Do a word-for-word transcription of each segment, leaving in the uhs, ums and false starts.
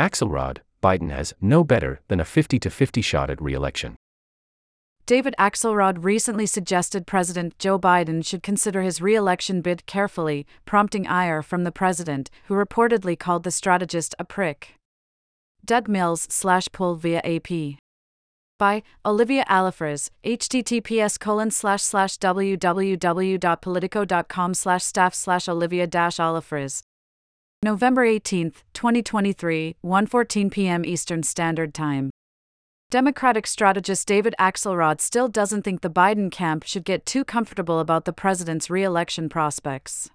Axelrod, Biden has no better than a fifty to fifty shot at re-election. David Axelrod recently suggested President Joe Biden should consider his re-election bid carefully, prompting ire from the president, who reportedly called the strategist a prick. Doug Mills slash poll via A P. By Olivia Alifrez, https colon slash slash www.politico.com slash staff slash Olivia dash Alifrez. November eighteenth, twenty twenty-three, one fourteen p m Eastern Standard Time. Democratic strategist David Axelrod still doesn't think the Biden camp should get too comfortable about the president's re-election prospects.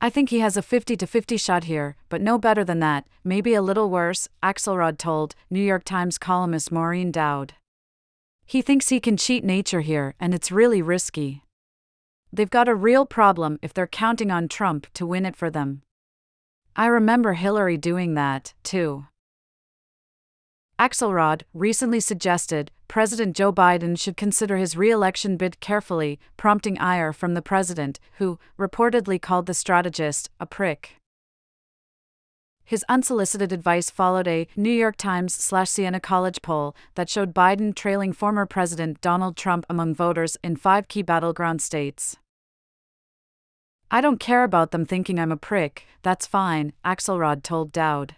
I think he has a fifty to fifty shot here, but no better than that, maybe a little worse, Axelrod told New York Times columnist Maureen Dowd. He thinks he can cheat nature here, and it's really risky. They've got a real problem if they're counting on Trump to win it for them. I remember Hillary doing that, too. Axelrod recently suggested President Joe Biden should consider his re-election bid carefully, prompting ire from the president, who reportedly called the strategist a prick. His unsolicited advice followed a New York Times/Siena College poll that showed Biden trailing former President Donald Trump among voters in five key battleground states. I don't care about them thinking I'm a prick, that's fine, Axelrod told Dowd.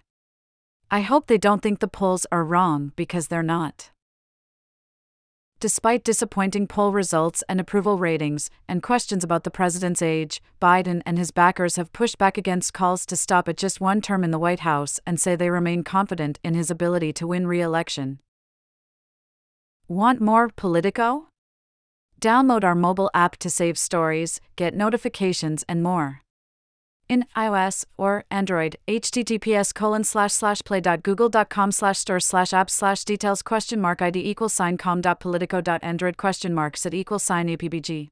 I hope they don't think the polls are wrong, because they're not. Despite disappointing poll results and approval ratings, and questions about the president's age, Biden and his backers have pushed back against calls to stop at just one term in the White House and say they remain confident in his ability to win re-election. Want more Politico? Download our mobile app to save stories, get notifications, and more. In iOS or Android, https colon slash slash play.google.com slash store slash app slash details question mark id equals sign com.politico.android question marks at equals sign apbg.